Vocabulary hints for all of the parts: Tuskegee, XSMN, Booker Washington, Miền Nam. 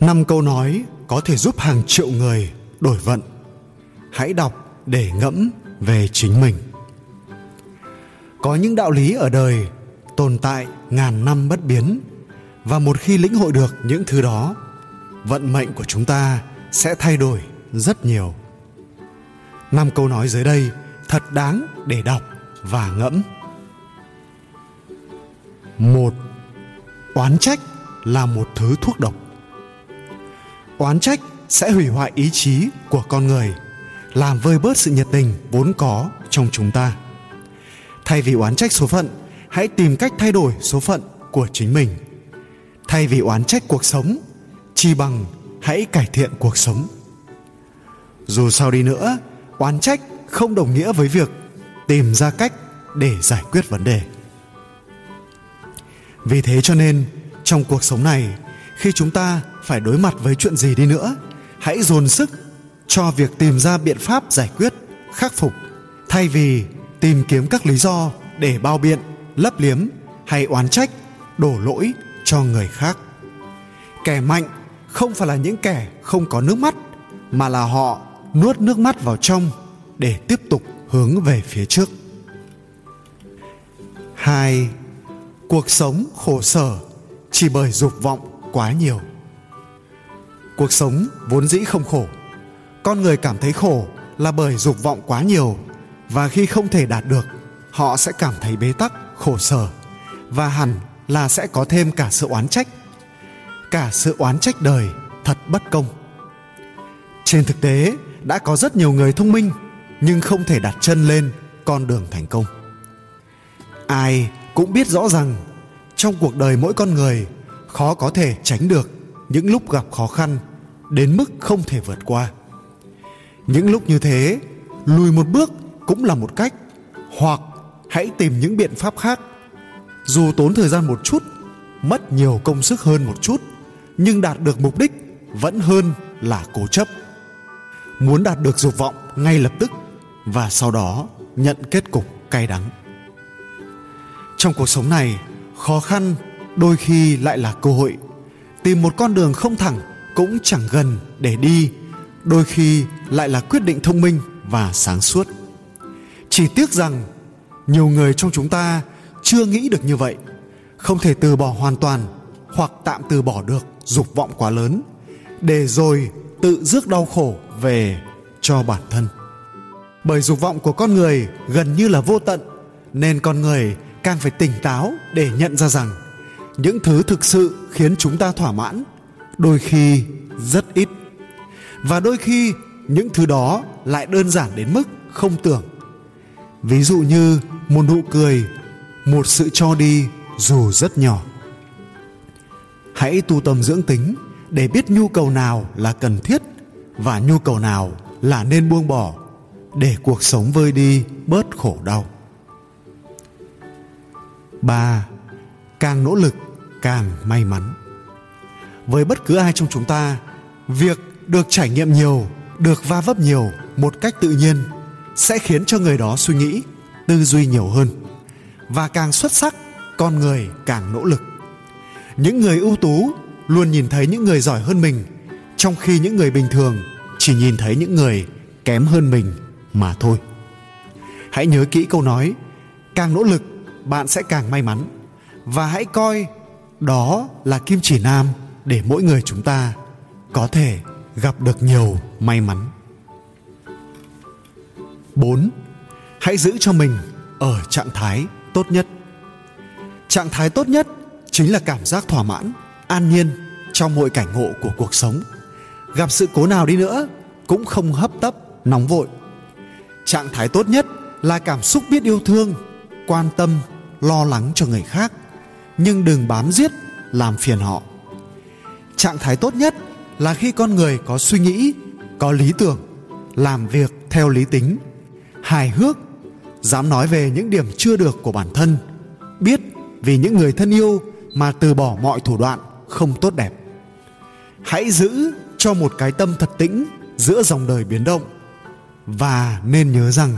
5 câu nói có thể giúp hàng triệu người đổi vận. Hãy đọc để ngẫm về chính mình. Có những đạo lý ở đời tồn tại ngàn năm bất biến, và một khi lĩnh hội được những thứ đó, vận mệnh của chúng ta sẽ thay đổi rất nhiều. 5 câu nói dưới đây thật đáng để đọc và ngẫm. 1. Oán trách là một thứ thuốc độc. Oán trách sẽ hủy hoại ý chí của con người, làm vơi bớt sự nhiệt tình vốn có trong chúng ta. Thay vì oán trách số phận, hãy tìm cách thay đổi số phận của chính mình. Thay vì oán trách cuộc sống, chi bằng hãy cải thiện cuộc sống. Dù sao đi nữa, oán trách không đồng nghĩa với việc tìm ra cách để giải quyết vấn đề. Vì thế cho nên, trong cuộc sống này, khi chúng ta phải đối mặt với chuyện gì đi nữa, hãy dồn sức cho việc tìm ra biện pháp giải quyết, khắc phục, thay vì tìm kiếm các lý do để bao biện, lấp liếm hay oán trách, đổ lỗi cho người khác. Kẻ mạnh không phải là những kẻ không có nước mắt, mà là họ nuốt nước mắt vào trong để tiếp tục hướng về phía trước. 2. Cuộc sống khổ sở chỉ bởi dục vọng quá nhiều. Cuộc sống vốn dĩ không khổ. Con người cảm thấy khổ là bởi dục vọng quá nhiều, và khi không thể đạt được, họ sẽ cảm thấy bế tắc, khổ sở, và hẳn là sẽ có thêm cả sự oán trách. Cả sự oán trách đời thật bất công. Trên thực tế, đã có rất nhiều người thông minh nhưng không thể đặt chân lên con đường thành công. Ai cũng biết rõ rằng trong cuộc đời mỗi con người khó có thể tránh được những lúc gặp khó khăn đến mức không thể vượt qua. Những lúc như thế, lùi một bước cũng là một cách, hoặc hãy tìm những biện pháp khác. Dù tốn thời gian một chút, mất nhiều công sức hơn một chút, nhưng đạt được mục đích vẫn hơn là cố chấp. Muốn đạt được dục vọng ngay lập tức và sau đó nhận kết cục cay đắng. Trong cuộc sống này, khó khăn đôi khi lại là cơ hội. Tìm một con đường không thẳng cũng chẳng gần để đi, đôi khi lại là quyết định thông minh và sáng suốt. Chỉ tiếc rằng nhiều người trong chúng ta chưa nghĩ được như vậy, không thể từ bỏ hoàn toàn hoặc tạm từ bỏ được dục vọng quá lớn, để rồi tự rước đau khổ về cho bản thân. Bởi dục vọng của con người gần như là vô tận, nên con người càng phải tỉnh táo để nhận ra rằng những thứ thực sự khiến chúng ta thỏa mãn đôi khi rất ít, và đôi khi những thứ đó lại đơn giản đến mức không tưởng. Ví dụ như một nụ cười, một sự cho đi dù rất nhỏ. Hãy tu tâm dưỡng tính để biết nhu cầu nào là cần thiết và nhu cầu nào là nên buông bỏ, để cuộc sống vơi đi bớt khổ đau. 3. Càng nỗ lực càng may mắn. Với bất cứ ai trong chúng ta, việc được trải nghiệm nhiều, được va vấp nhiều một cách tự nhiên sẽ khiến cho người đó suy nghĩ, tư duy nhiều hơn. Và càng xuất sắc, con người càng nỗ lực. Những người ưu tú luôn nhìn thấy những người giỏi hơn mình, trong khi những người bình thường chỉ nhìn thấy những người kém hơn mình mà thôi. Hãy nhớ kỹ câu nói, càng nỗ lực bạn sẽ càng may mắn, và hãy coi đó là kim chỉ nam để mỗi người chúng ta có thể gặp được nhiều may mắn. 4. Hãy giữ cho mình ở trạng thái tốt nhất. Trạng thái tốt nhất chính là cảm giác thỏa mãn, an nhiên trong mọi cảnh ngộ của cuộc sống. Gặp sự cố nào đi nữa cũng không hấp tấp, nóng vội. Trạng thái tốt nhất là cảm xúc biết yêu thương, quan tâm, lo lắng cho người khác, nhưng đừng bám giết, làm phiền họ. Trạng thái tốt nhất là khi con người có suy nghĩ, có lý tưởng, làm việc theo lý tính, hài hước, dám nói về những điểm chưa được của bản thân, biết vì những người thân yêu mà từ bỏ mọi thủ đoạn không tốt đẹp. Hãy giữ cho một cái tâm thật tĩnh giữa dòng đời biến động, và nên nhớ rằng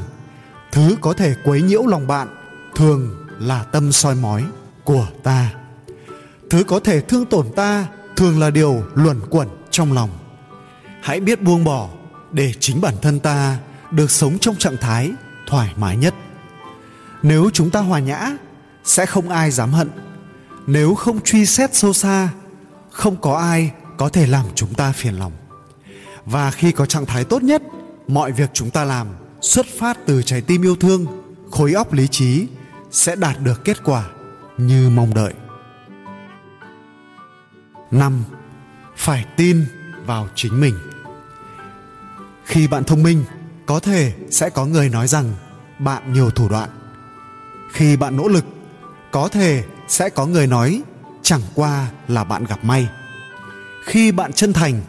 thứ có thể quấy nhiễu lòng bạn thường là tâm soi mói của ta. Thứ có thể thương tổn ta thường là điều luẩn quẩn trong lòng. Hãy biết buông bỏ để chính bản thân ta được sống trong trạng thái thoải mái nhất. Nếu chúng ta hòa nhã, sẽ không ai dám hận. Nếu không truy xét sâu xa, không có ai có thể làm chúng ta phiền lòng. Và khi có trạng thái tốt nhất, mọi việc chúng ta làm xuất phát từ trái tim yêu thương, khối óc lý trí sẽ đạt được kết quả như mong đợi. 5. Phải tin vào chính mình. Khi bạn thông minh, có thể sẽ có người nói rằng bạn nhiều thủ đoạn. Khi bạn nỗ lực, có thể sẽ có người nói chẳng qua là bạn gặp may. Khi bạn chân thành,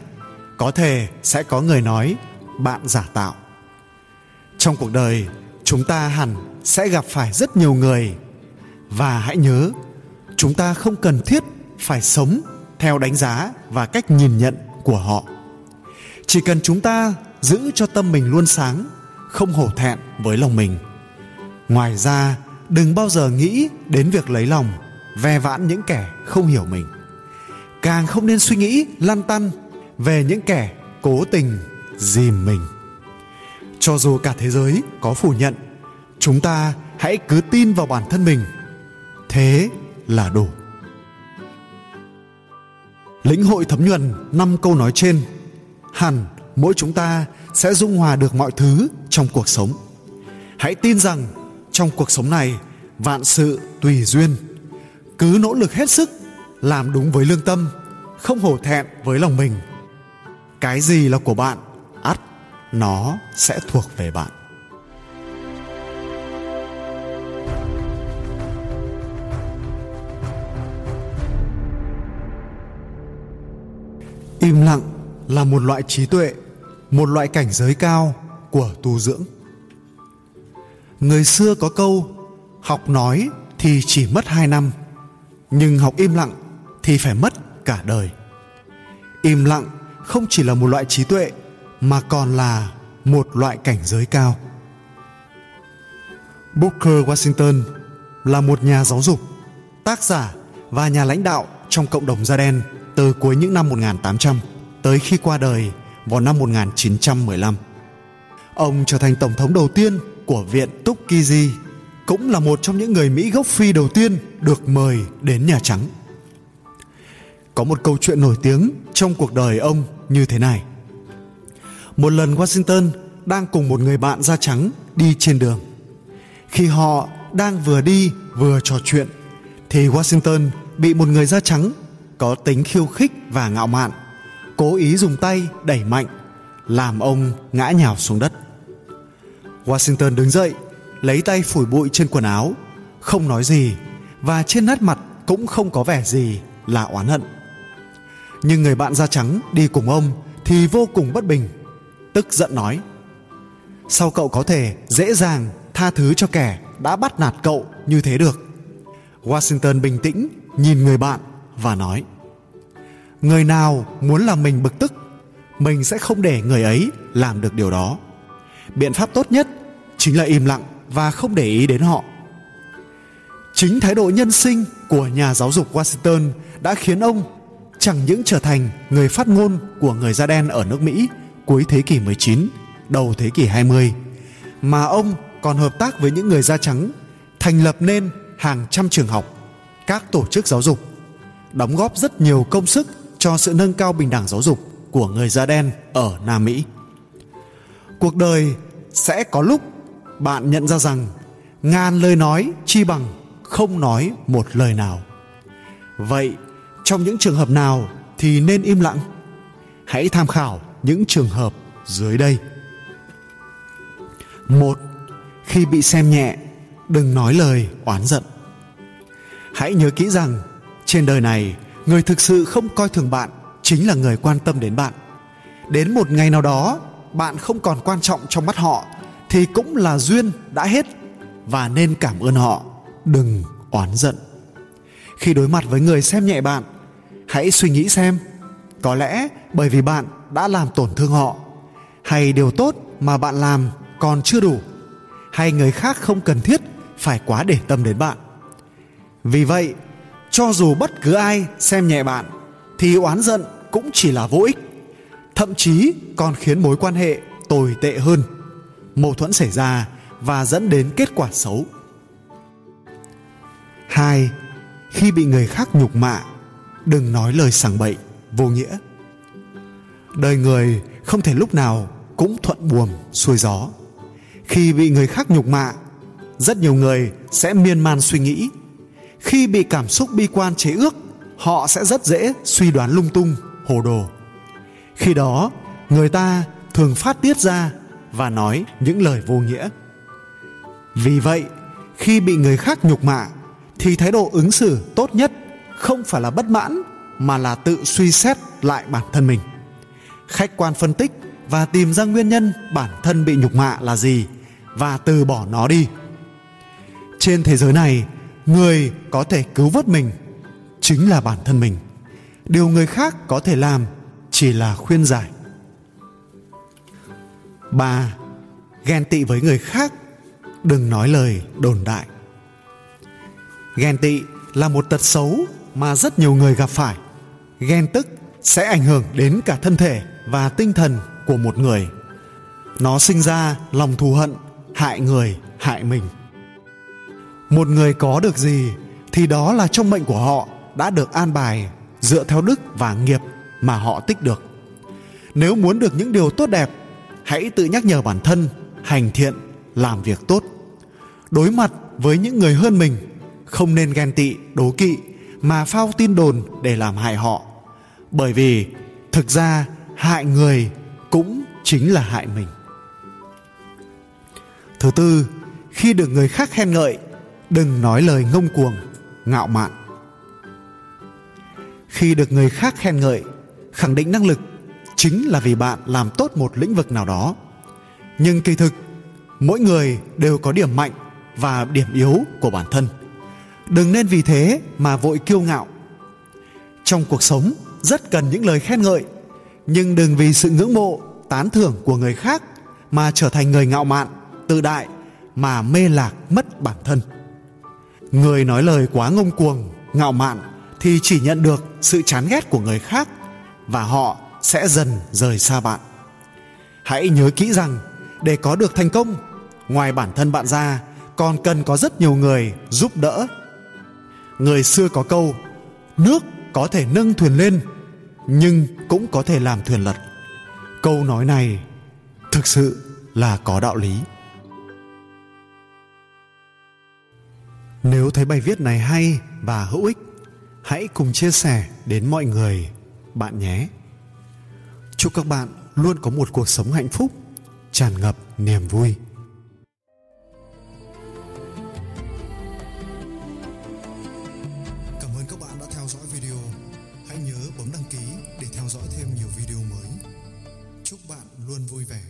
có thể sẽ có người nói bạn giả tạo. Trong cuộc đời, chúng ta hẳn sẽ gặp phải rất nhiều người. Và hãy nhớ, chúng ta không cần thiết phải sống theo đánh giá và cách nhìn nhận của họ. Chỉ cần chúng ta giữ cho tâm mình luôn sáng, không hổ thẹn với lòng mình. Ngoài ra, đừng bao giờ nghĩ đến việc lấy lòng, ve vãn những kẻ không hiểu mình. Càng không nên suy nghĩ lăn tăn về những kẻ cố tình dìm mình. Cho dù cả thế giới có phủ nhận, chúng ta hãy cứ tin vào bản thân mình. Thế là đủ. Lĩnh hội thấm nhuần 5 câu nói trên, hẳn mỗi chúng ta sẽ dung hòa được mọi thứ trong cuộc sống. Hãy tin rằng trong cuộc sống này, vạn sự tùy duyên. Cứ nỗ lực hết sức, làm đúng với lương tâm, không hổ thẹn với lòng mình. Cái gì là của bạn, ắt nó sẽ thuộc về bạn. Im lặng là một loại trí tuệ, một loại cảnh giới cao của tu dưỡng. Người xưa có câu, học nói thì chỉ mất 2 năm, nhưng học im lặng thì phải mất cả đời. Im lặng không chỉ là một loại trí tuệ, mà còn là một loại cảnh giới cao. Booker Washington là một nhà giáo dục, tác giả và nhà lãnh đạo trong cộng đồng da đen từ cuối những năm 1800 tới khi qua đời vào năm 1915. Ông trở thành tổng thống đầu tiên của Viện Tuskegee, cũng là một trong những người Mỹ gốc Phi đầu tiên được mời đến Nhà Trắng. Có một câu chuyện nổi tiếng trong cuộc đời ông như thế này. Một lần Washington đang cùng một người bạn da trắng đi trên đường. Khi họ đang vừa đi vừa trò chuyện, thì Washington bị một người da trắng có tính khiêu khích và ngạo mạn cố ý dùng tay đẩy mạnh, làm ông ngã nhào xuống đất. Washington đứng dậy, lấy tay phủi bụi trên quần áo, không nói gì, và trên nét mặt cũng không có vẻ gì là oán hận. Nhưng người bạn da trắng đi cùng ông thì vô cùng bất bình, tức giận nói: "Sao cậu có thể dễ dàng tha thứ cho kẻ đã bắt nạt cậu như thế được?" Washington bình tĩnh nhìn người bạn và nói: "Người nào muốn làm mình bực tức, mình sẽ không để người ấy làm được điều đó. Biện pháp tốt nhất chính là im lặng và không để ý đến họ." Chính thái độ nhân sinh của nhà giáo dục Washington đã khiến ông chẳng những trở thành người phát ngôn của người da đen ở nước Mỹ cuối thế kỷ 19, đầu thế kỷ 20, mà ông còn hợp tác với những người da trắng, thành lập nên hàng trăm trường học, các tổ chức giáo dục, đóng góp rất nhiều công sức cho sự nâng cao bình đẳng giáo dục của người da đen ở Nam Mỹ. Cuộc đời sẽ có lúc bạn nhận ra rằng ngàn lời nói chi bằng không nói một lời nào. Vậy trong những trường hợp nào thì nên im lặng? Hãy tham khảo những trường hợp dưới đây. 1. Khi bị xem nhẹ, đừng nói lời oán giận. Hãy nhớ kỹ rằng trên đời này, người thực sự không coi thường bạn chính là người quan tâm đến bạn. Đến một ngày nào đó, bạn không còn quan trọng trong mắt họ thì cũng là duyên đã hết, và nên cảm ơn họ, đừng oán giận. Khi đối mặt với người xem nhẹ bạn, hãy suy nghĩ xem, có lẽ bởi vì bạn đã làm tổn thương họ, hay điều tốt mà bạn làm còn chưa đủ, hay người khác không cần thiết phải quá để tâm đến bạn. Vì vậy, cho dù bất cứ ai xem nhẹ bạn thì oán giận cũng chỉ là vô ích, thậm chí còn khiến mối quan hệ tồi tệ hơn, mâu thuẫn xảy ra và dẫn đến kết quả xấu. 2. Khi bị người khác nhục mạ, đừng nói lời sảng bậy, vô nghĩa. Đời người không thể lúc nào cũng thuận buồm xuôi gió. Khi bị người khác nhục mạ, rất nhiều người sẽ miên man suy nghĩ. Khi bị cảm xúc bi quan chế ước, họ sẽ rất dễ suy đoán lung tung, hồ đồ. Khi đó, người ta thường phát tiết ra và nói những lời vô nghĩa. Vì vậy, khi bị người khác nhục mạ thì thái độ ứng xử tốt nhất không phải là bất mãn, mà là tự suy xét lại bản thân mình, khách quan phân tích và tìm ra nguyên nhân bản thân bị nhục mạ là gì và từ bỏ nó đi. Trên thế giới này, người có thể cứu vớt mình chính là bản thân mình. Điều người khác có thể làm chỉ là khuyên giải. 3. Ghen tị với người khác, đừng nói lời đồn đại. Ghen tị là một tật xấu mà rất nhiều người gặp phải. Ghen tức sẽ ảnh hưởng đến cả thân thể và tinh thần của một người. Nó sinh ra lòng thù hận, hại người, hại mình. Một người có được gì thì đó là trong mệnh của họ đã được an bài dựa theo đức và nghiệp mà họ tích được. Nếu muốn được những điều tốt đẹp, hãy tự nhắc nhở bản thân hành thiện, làm việc tốt. Đối mặt với những người hơn mình, không nên ghen tị, đố kỵ mà phao tin đồn để làm hại họ, bởi vì thực ra hại người cũng chính là hại mình. Thứ tư, khi được người khác khen ngợi, đừng nói lời ngông cuồng, ngạo mạn. Khi được người khác khen ngợi, khẳng định năng lực chính là vì bạn làm tốt một lĩnh vực nào đó. Nhưng kỳ thực, mỗi người đều có điểm mạnh và điểm yếu của bản thân. Đừng nên vì thế mà vội kiêu ngạo. Trong cuộc sống rất cần những lời khen ngợi, nhưng đừng vì sự ngưỡng mộ, tán thưởng của người khác mà trở thành người ngạo mạn, tự đại mà mê lạc mất bản thân. Người nói lời quá ngông cuồng, ngạo mạn thì chỉ nhận được sự chán ghét của người khác và họ sẽ dần rời xa bạn. Hãy nhớ kỹ rằng để có được thành công, ngoài bản thân bạn ra còn cần có rất nhiều người giúp đỡ. Người xưa có câu, nước có thể nâng thuyền lên, nhưng cũng có thể làm thuyền lật. Câu nói này thực sự là có đạo lý. Nếu thấy bài viết này hay và hữu ích, hãy cùng chia sẻ đến mọi người bạn nhé. Chúc các bạn luôn có một cuộc sống hạnh phúc, tràn ngập niềm vui. Luôn vui vẻ.